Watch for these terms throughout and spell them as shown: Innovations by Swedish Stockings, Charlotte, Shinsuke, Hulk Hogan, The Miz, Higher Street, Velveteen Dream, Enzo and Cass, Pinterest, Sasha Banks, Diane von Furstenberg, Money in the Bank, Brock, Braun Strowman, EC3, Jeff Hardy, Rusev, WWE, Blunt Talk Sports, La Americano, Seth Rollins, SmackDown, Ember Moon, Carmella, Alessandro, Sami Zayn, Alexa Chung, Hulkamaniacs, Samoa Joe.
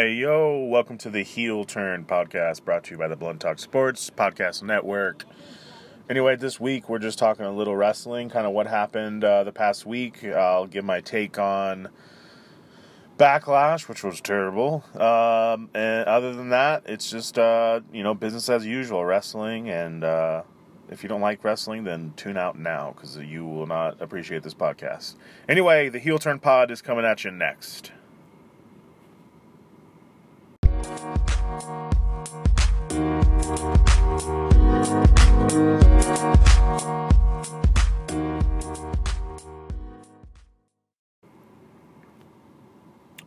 Hey, yo, welcome to the Heel Turn podcast, brought to you by the Blunt Talk Sports podcast network. Anyway, this week we're just talking a little wrestling, kind of what happened the past week. I'll give my take on Backlash, which was terrible. And other than that, it's just, business as usual, wrestling. And if you don't like wrestling, then tune out now, because you will not appreciate this podcast. Anyway, the Heel Turn pod is coming at you next.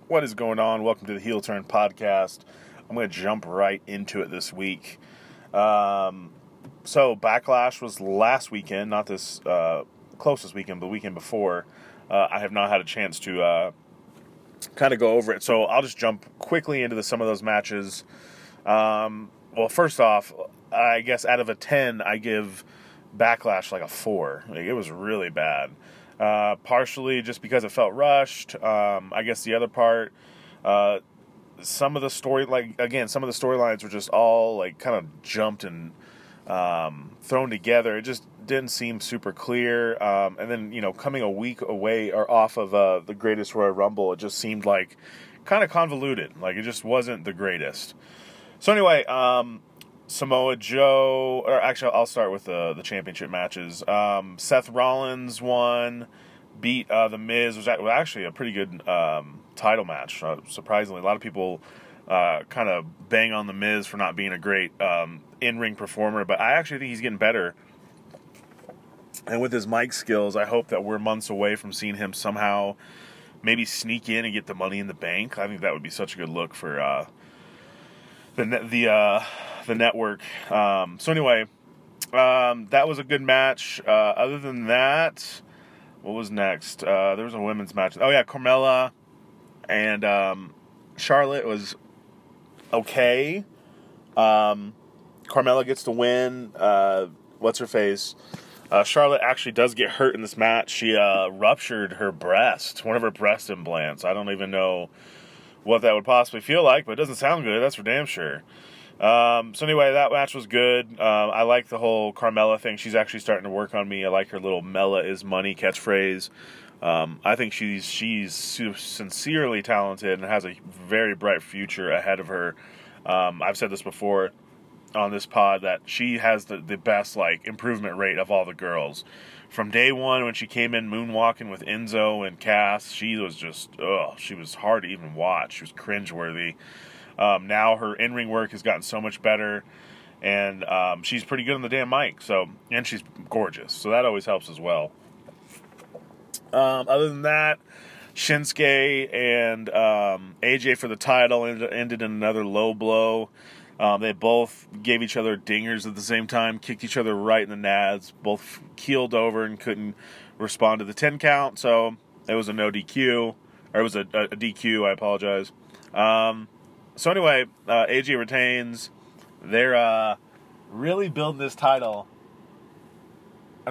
What is going on? Welcome to the Heel Turn podcast. I'm going to jump right into it this week. So Backlash was last weekend, not this closest weekend, but the weekend before. I have not had a chance to kind of go over it, so I'll just jump quickly into some of those matches. Well, first off, I guess out of a 10, I give Backlash like a 4. Like, it was really bad. Partially just because it felt rushed. I guess the other part, some of the storylines were just all like kind of jumped and thrown together. It just didn't seem super clear. And then, coming a week away or off of the Greatest Royal Rumble, it just seemed like kind of convoluted. Like, it just wasn't the greatest. So anyway, Samoa Joe, or actually I'll start with the championship matches. Seth Rollins won, beat The Miz, which was actually a pretty good title match, surprisingly. A lot of people kind of bang on The Miz for not being a great in-ring performer, but I actually think he's getting better. And with his mic skills, I hope that we're months away from seeing him somehow maybe sneak in and get the Money in the Bank. I think that would be such a good look for the network. So anyway, that was a good match. Other than that, what was next? There was a women's match. Oh yeah, Carmella and Charlotte was okay. Carmella gets the win. What's her face? Charlotte actually does get hurt in this match. She ruptured her breast, one of her breast implants. I don't even know what that would possibly feel like, but it doesn't sound good, that's for damn sure. So anyway, that match was good. I like the whole Carmella thing. She's actually starting to work on me. I like her little Mella is money catchphrase. I think she's sincerely talented and has a very bright future ahead of her. I've said this before on this pod that she has the best like improvement rate of all the girls. From day one, when she came in moonwalking with Enzo and Cass, she was just, she was hard to even watch. She was cringeworthy. Now her in-ring work has gotten so much better, and she's pretty good on the damn mic. So, and she's gorgeous, so that always helps as well. Other than that, Shinsuke and AJ for the title ended in another low blow. They both gave each other dingers at the same time, kicked each other right in the nads, both keeled over and couldn't respond to the 10 count, so it was a no DQ, or it was a DQ, I apologize. So anyway, AJ retains. They're really building this title,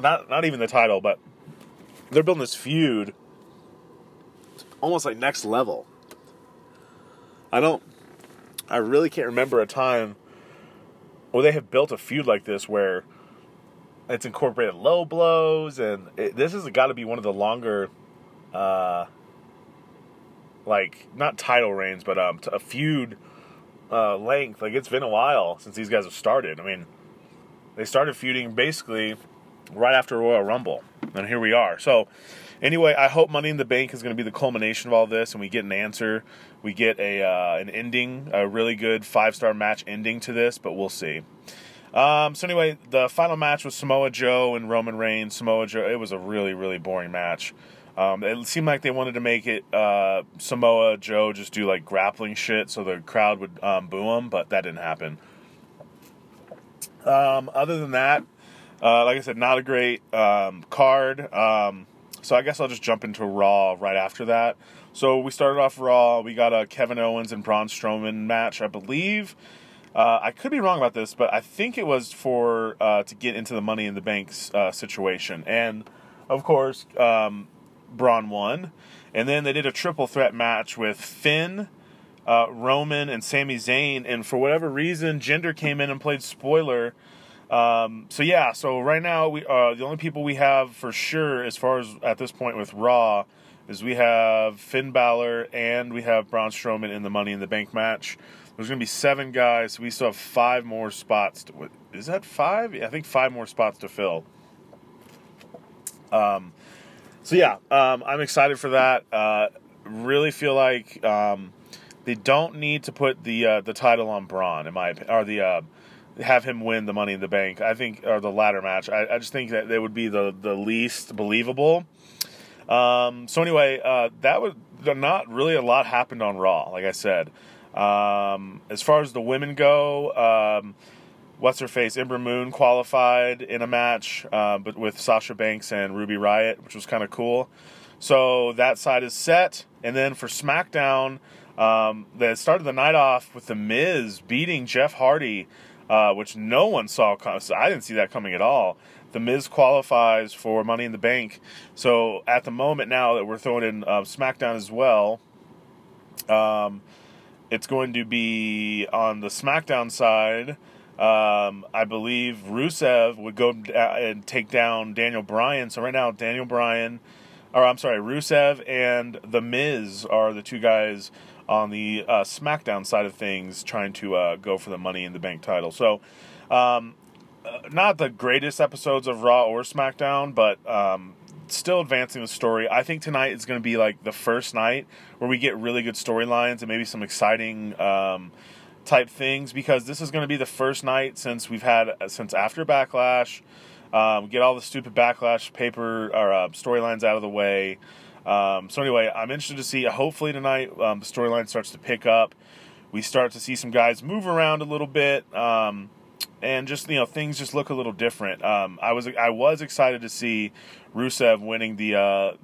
not even the title, but they're building this feud almost like next level. I really can't remember a time where they have built a feud like this where it's incorporated low blows, and this has got to be one of the longer, not title reigns, but a feud length. Like, it's been a while since these guys have started. I mean, they started feuding basically right after Royal Rumble, and here we are. So anyway, I hope Money in the Bank is going to be the culmination of all this, and we get an answer. We get an ending, a really good 5-star match ending to this, but we'll see. So anyway, the final match was Samoa Joe and Roman Reigns. Samoa Joe, it was a really, really boring match. It seemed like they wanted to make it Samoa Joe just do like grappling shit so the crowd would boo him, but that didn't happen. Other than that, like I said, not a great card. So I guess I'll just jump into Raw right after that. So we started off Raw. We got a Kevin Owens and Braun Strowman match, I believe. I could be wrong about this, but I think it was for to get into the Money in the Bank situation. And, of course, Braun won. And then they did a triple threat match with Finn, Roman and Sami Zayn, and for whatever reason, Jinder came in and played spoiler. So right now, the only people we have for sure, as far as at this point with Raw, is we have Finn Balor and we have Braun Strowman in the Money in the Bank match. There's going to be 7 guys. We still have 5 more spots. Is that 5? Yeah, I think 5 more spots to fill. I'm excited for that. Really feel like they don't need to put the title on Braun, in my opinion, or have him win the Money in the Bank. I think, or the latter match. I just think that they would be the least believable. Not really a lot happened on Raw, like I said. As far as the women go, what's-her-face, Ember Moon qualified in a match, but with Sasha Banks and Ruby Riot, which was kind of cool. So that side is set. And then for SmackDown, they started the night off with The Miz beating Jeff Hardy, which no one saw. I didn't see that coming at all. The Miz qualifies for Money in the Bank. So at the moment now that we're throwing in SmackDown as well, it's going to be on the SmackDown side. I believe Rusev would go and take down Daniel Bryan. So right now Rusev and The Miz are the 2 guys on the SmackDown side of things trying to go for the Money in the Bank title. So not the greatest episodes of Raw or SmackDown, but still advancing the story. I think tonight is going to be like the first night where we get really good storylines and maybe some exciting type things, because this is going to be the first night since after Backlash. Get all the stupid Backlash storylines out of the way. I'm interested to see. Hopefully tonight the storyline starts to pick up. We start to see some guys move around a little bit, and just, things just look a little different. I was excited to see Rusev winning the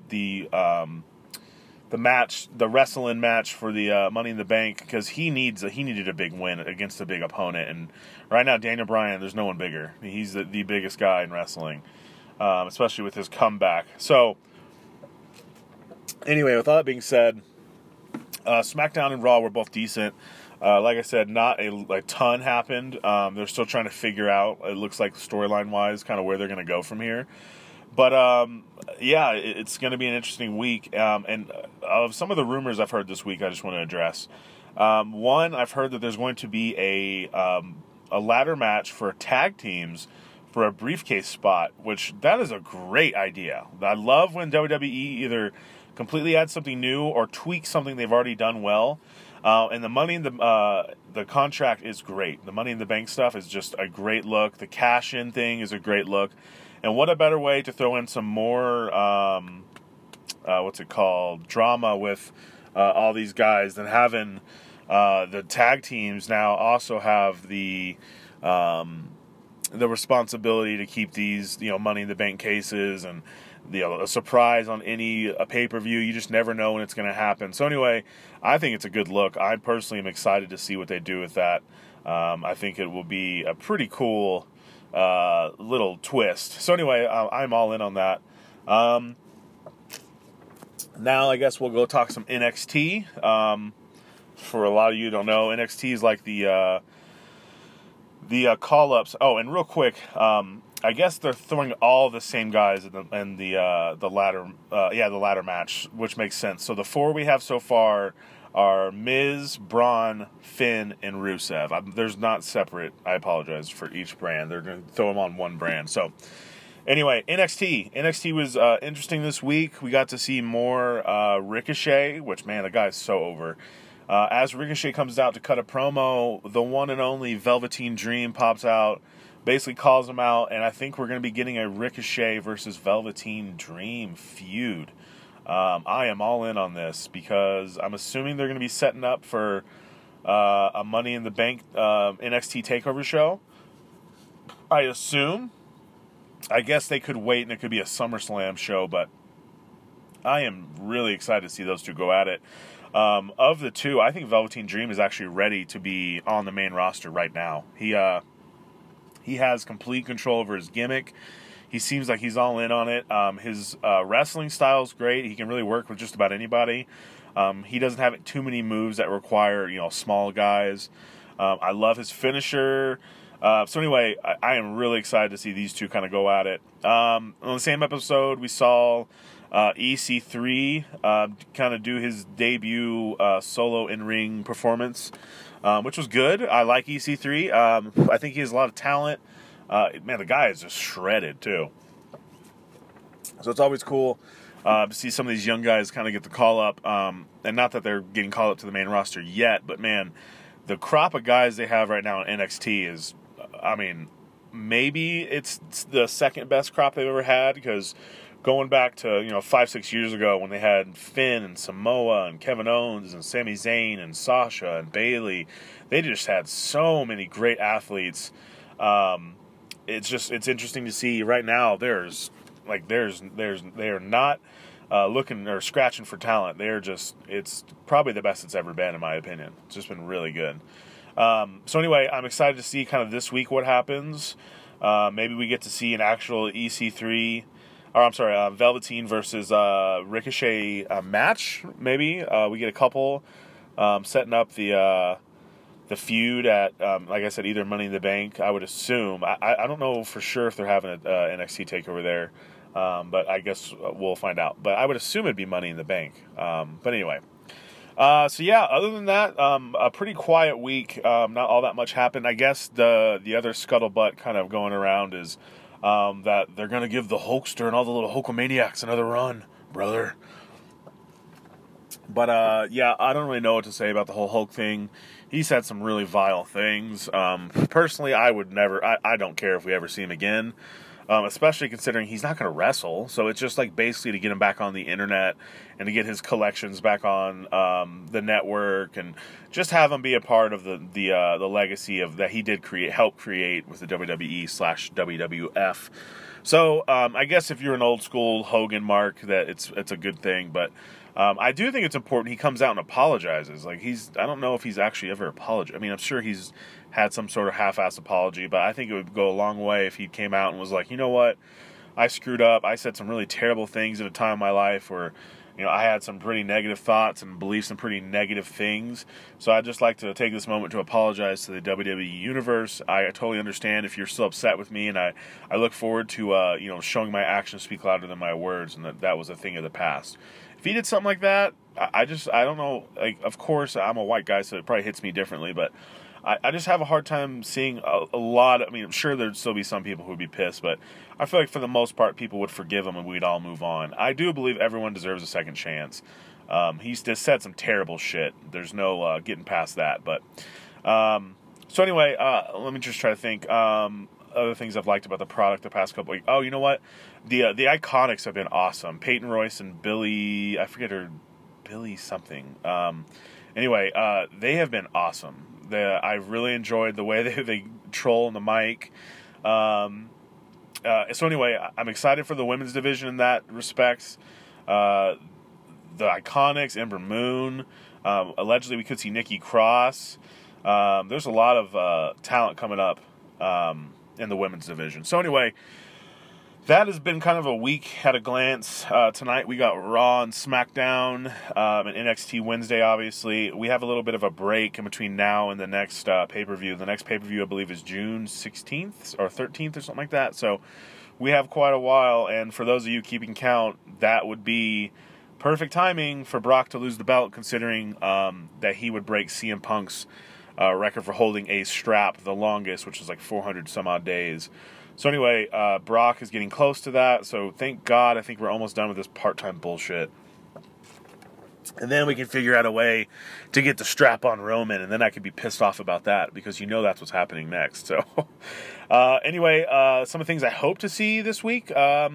match, the wrestling match for the Money in the Bank, because he needed a big win against a big opponent. And right now, Daniel Bryan, there's no one bigger. He's the biggest guy in wrestling, especially with his comeback. So, anyway, with all that being said, SmackDown and Raw were both decent. Like I said, not a ton happened. They're still trying to figure out, it looks like storyline-wise, kind of where they're going to go from here. But, it's going to be an interesting week. And of some of the rumors I've heard this week, I just want to address. One, I've heard that there's going to be a ladder match for tag teams for a briefcase spot, which that is a great idea. I love when WWE either completely adds something new or tweaks something they've already done well. And the money in the contract is great. The Money in the Bank stuff is just a great look. The cash-in thing is a great look. And what a better way to throw in some more, drama with all these guys than having the tag teams now also have the responsibility to keep these, Money in the Bank cases, and a surprise on any pay-per-view. You just never know when it's going to happen. So anyway, I think it's a good look. I personally am excited to see what they do with that. I think it will be a pretty cool little twist. So anyway, I'm all in on that. Now I guess we'll go talk some NXT. For a lot of you who don't know, NXT is like the call-ups. Oh, and real quick, I guess they're throwing all the same guys in the ladder match, which makes sense. So the 4 we have so far are Miz, Braun, Finn, and Rusev. There's not separate. I apologize for each brand. They're going to throw them on one brand. So anyway, NXT. NXT was interesting this week. We got to see more Ricochet, which, man, the guy's so over. As Ricochet comes out to cut a promo, the one and only Velveteen Dream pops out, basically calls him out, and I think we're going to be getting a Ricochet versus Velveteen Dream feud. I am all in on this, because I'm assuming they're going to be setting up for a Money in the Bank NXT TakeOver show. I assume. I guess they could wait and it could be a SummerSlam show, but I am really excited to see those 2 go at it. Of the 2, I think Velveteen Dream is actually ready to be on the main roster right now. He has complete control over his gimmick. He seems like he's all in on it. His wrestling style is great. He can really work with just about anybody. He doesn't have too many moves that require, you know, small guys. I love his finisher. So anyway, I am really excited to see these two kind of go at it. On the same episode, we saw EC3 kind of do his debut solo in-ring performance, which was good. I like EC3. I think he has a lot of talent. Man, the guy is just shredded, too. So it's always cool to see some of these young guys kind of get the call-up. And not that they're getting called up to the main roster yet, but, man, the crop of guys they have right now in NXT is, I mean, maybe it's the second best crop they've ever had, because going back to, you know, 5-6 years ago when they had Finn and Samoa and Kevin Owens and Sami Zayn and Sasha and Bayley, they just had so many great athletes. It's interesting to see right now. They are not looking or scratching for talent. It's probably the best it's ever been, in my opinion. It's just been really good. So anyway, I'm excited to see kind of this week what happens. Maybe we get to see an actual Velveteen versus Ricochet match. Maybe we get a couple setting up the feud at, like I said, either Money in the Bank. I would assume. I don't know for sure if they're having an NXT takeover there. But I guess we'll find out. But I would assume it'd be Money in the Bank. But anyway. So yeah, other than that, a pretty quiet week. Not all that much happened. I guess the other scuttlebutt kind of going around is that they're going to give the Hulkster and all the little Hulkamaniacs another run, brother. But yeah, I don't really know what to say about the whole Hulk thing. He said some really vile things. Personally, I would never... I don't care if we ever see him again. Especially considering he's not going to wrestle, so it's just like basically to get him back on the internet and to get his collections back on the network and just have him be a part of the legacy of that he did help create with the WWE/WWF. So I guess if you're an old school Hogan mark, that it's a good thing, but I do think it's important he comes out and apologizes. Like I don't know if he's actually ever apologized. I mean, I'm sure he's had some sort of half-assed apology, but I think it would go a long way if he came out and was like, you know what, I screwed up. I said some really terrible things at a time in my life where, you know, I had some pretty negative thoughts and believed some pretty negative things. So I'd just like to take this moment to apologize to the WWE Universe. I totally understand if you're still upset with me, and I look forward to, you know, showing my actions speak louder than my words, and that was a thing of the past. If he did something like that, I don't know. Like, of course, I'm a white guy, so it probably hits me differently, but I just have a hard time seeing a lot. I mean, I'm sure there'd still be some people who would be pissed, but I feel like for the most part, people would forgive him and we'd all move on. I do believe everyone deserves a second chance. He's just said some terrible shit. There's no getting past that. But so anyway, let me just try to think. Other things I've liked about the product the past couple weeks. Oh, you know what? The Iconics have been awesome. Peyton Royce and Billy, I forget her, Billy something. Anyway, they have been awesome. I really enjoyed the way they troll on the mic. So anyway, I'm excited for the women's division in that respects. The Iconics, Ember Moon. Allegedly, we could see Nikki Cross. There's a lot of talent coming up in the women's division. So anyway, that has been kind of a week at a glance. Tonight we got Raw and SmackDown and NXT Wednesday, obviously. We have a little bit of a break in between now and the next pay-per-view. The next pay-per-view, I believe, is June 16th or 13th or something like that. So we have quite a while, and for those of you keeping count, that would be perfect timing for Brock to lose the belt, considering that he would break CM Punk's record for holding a strap the longest, which is like 400-some-odd days. So anyway, Brock is getting close to that, so thank God. I think we're almost done with this part-time bullshit. And then we can figure out a way to get the strap on Roman, and then I could be pissed off about that, because you know that's what's happening next. So anyway, some of the things I hope to see this week. I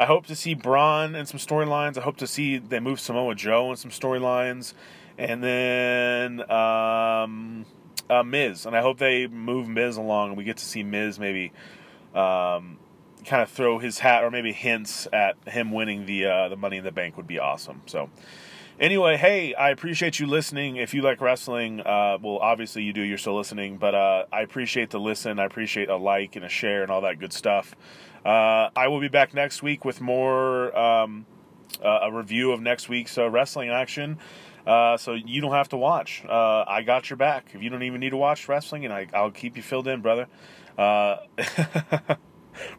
hope to see Braun in some storylines. I hope to see they move Samoa Joe in some storylines. And then Miz, and I hope they move Miz along, and we get to see Miz maybe kind of throw his hat, or maybe hints at him winning the Money in the Bank would be awesome. So anyway, hey, I appreciate you listening. If you like wrestling, well, obviously you do, you're still listening, but I appreciate the listen. I appreciate a like and a share and all that good stuff. I will be back next week with more a review of next week's wrestling action. So you don't have to watch. I got your back. If you don't even need to watch wrestling, and I'll keep you filled in, brother.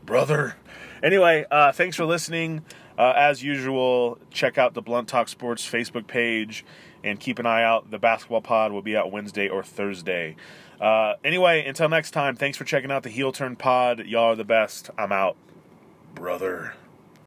Brother. Anyway, thanks for listening. As usual, check out the Blunt Talk Sports Facebook page and keep an eye out. The basketball pod will be out Wednesday or Thursday. Anyway, until next time, thanks for checking out the Heel Turn pod. Y'all are the best. I'm out. Brother.